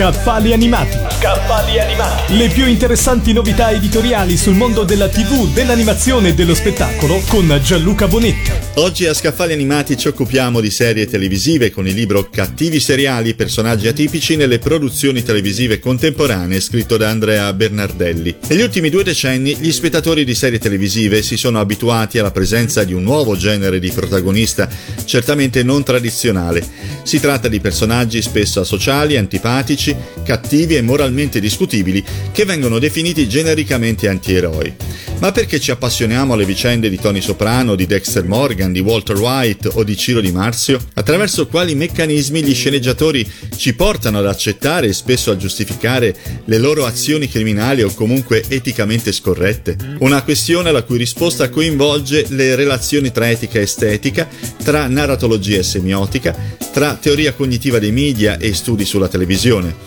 Scaffali animati. Scaffali animati. Le più interessanti novità editoriali sul mondo della TV, dell'animazione e dello spettacolo con Gianluca Bonetta. Oggi a Scaffali animati ci occupiamo di serie televisive con il libro Cattivi seriali, personaggi atipici nelle produzioni televisive contemporanee, scritto da Andrea Bernardelli. Negli ultimi 2 decenni gli spettatori di serie televisive si sono abituati alla presenza di un nuovo genere di protagonista, certamente non tradizionale. Si tratta di personaggi spesso asociali, antipatici, cattivi e moralmente discutibili, che vengono definiti genericamente antieroi. Ma perché ci appassioniamo alle vicende di Tony Soprano, di Dexter Morgan, di Walter White o di Ciro Di Marzio? Attraverso quali meccanismi gli sceneggiatori ci portano ad accettare e spesso a giustificare le loro azioni criminali o comunque eticamente scorrette? Una questione la cui risposta coinvolge le relazioni tra etica e estetica, tra narratologia e semiotica, tra teoria cognitiva dei media e studi sulla televisione.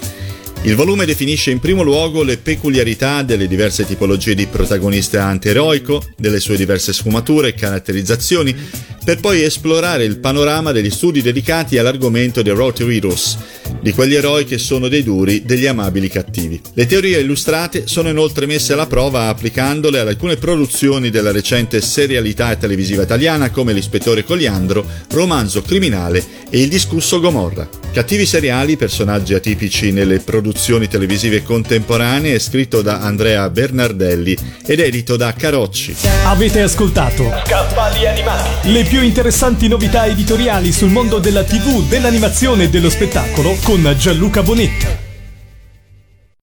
Il volume definisce in primo luogo le peculiarità delle diverse tipologie di protagonista antieroico, delle sue diverse sfumature e caratterizzazioni, per poi esplorare il panorama degli studi dedicati all'argomento dei Road Heroes, di quegli eroi che sono dei duri, degli amabili cattivi. Le teorie illustrate sono inoltre messe alla prova applicandole ad alcune produzioni della recente serialità televisiva italiana come L'ispettore Coliandro, Romanzo criminale e il discusso Gomorra. Cattivi seriali, personaggi atipici nelle produzioni televisive contemporanee, è scritto da Andrea Bernardelli ed edito da Carocci. Avete ascoltato Scaffali animati, le più interessanti novità editoriali sul mondo della TV, dell'animazione e dello spettacolo con Gianluca Bonetta.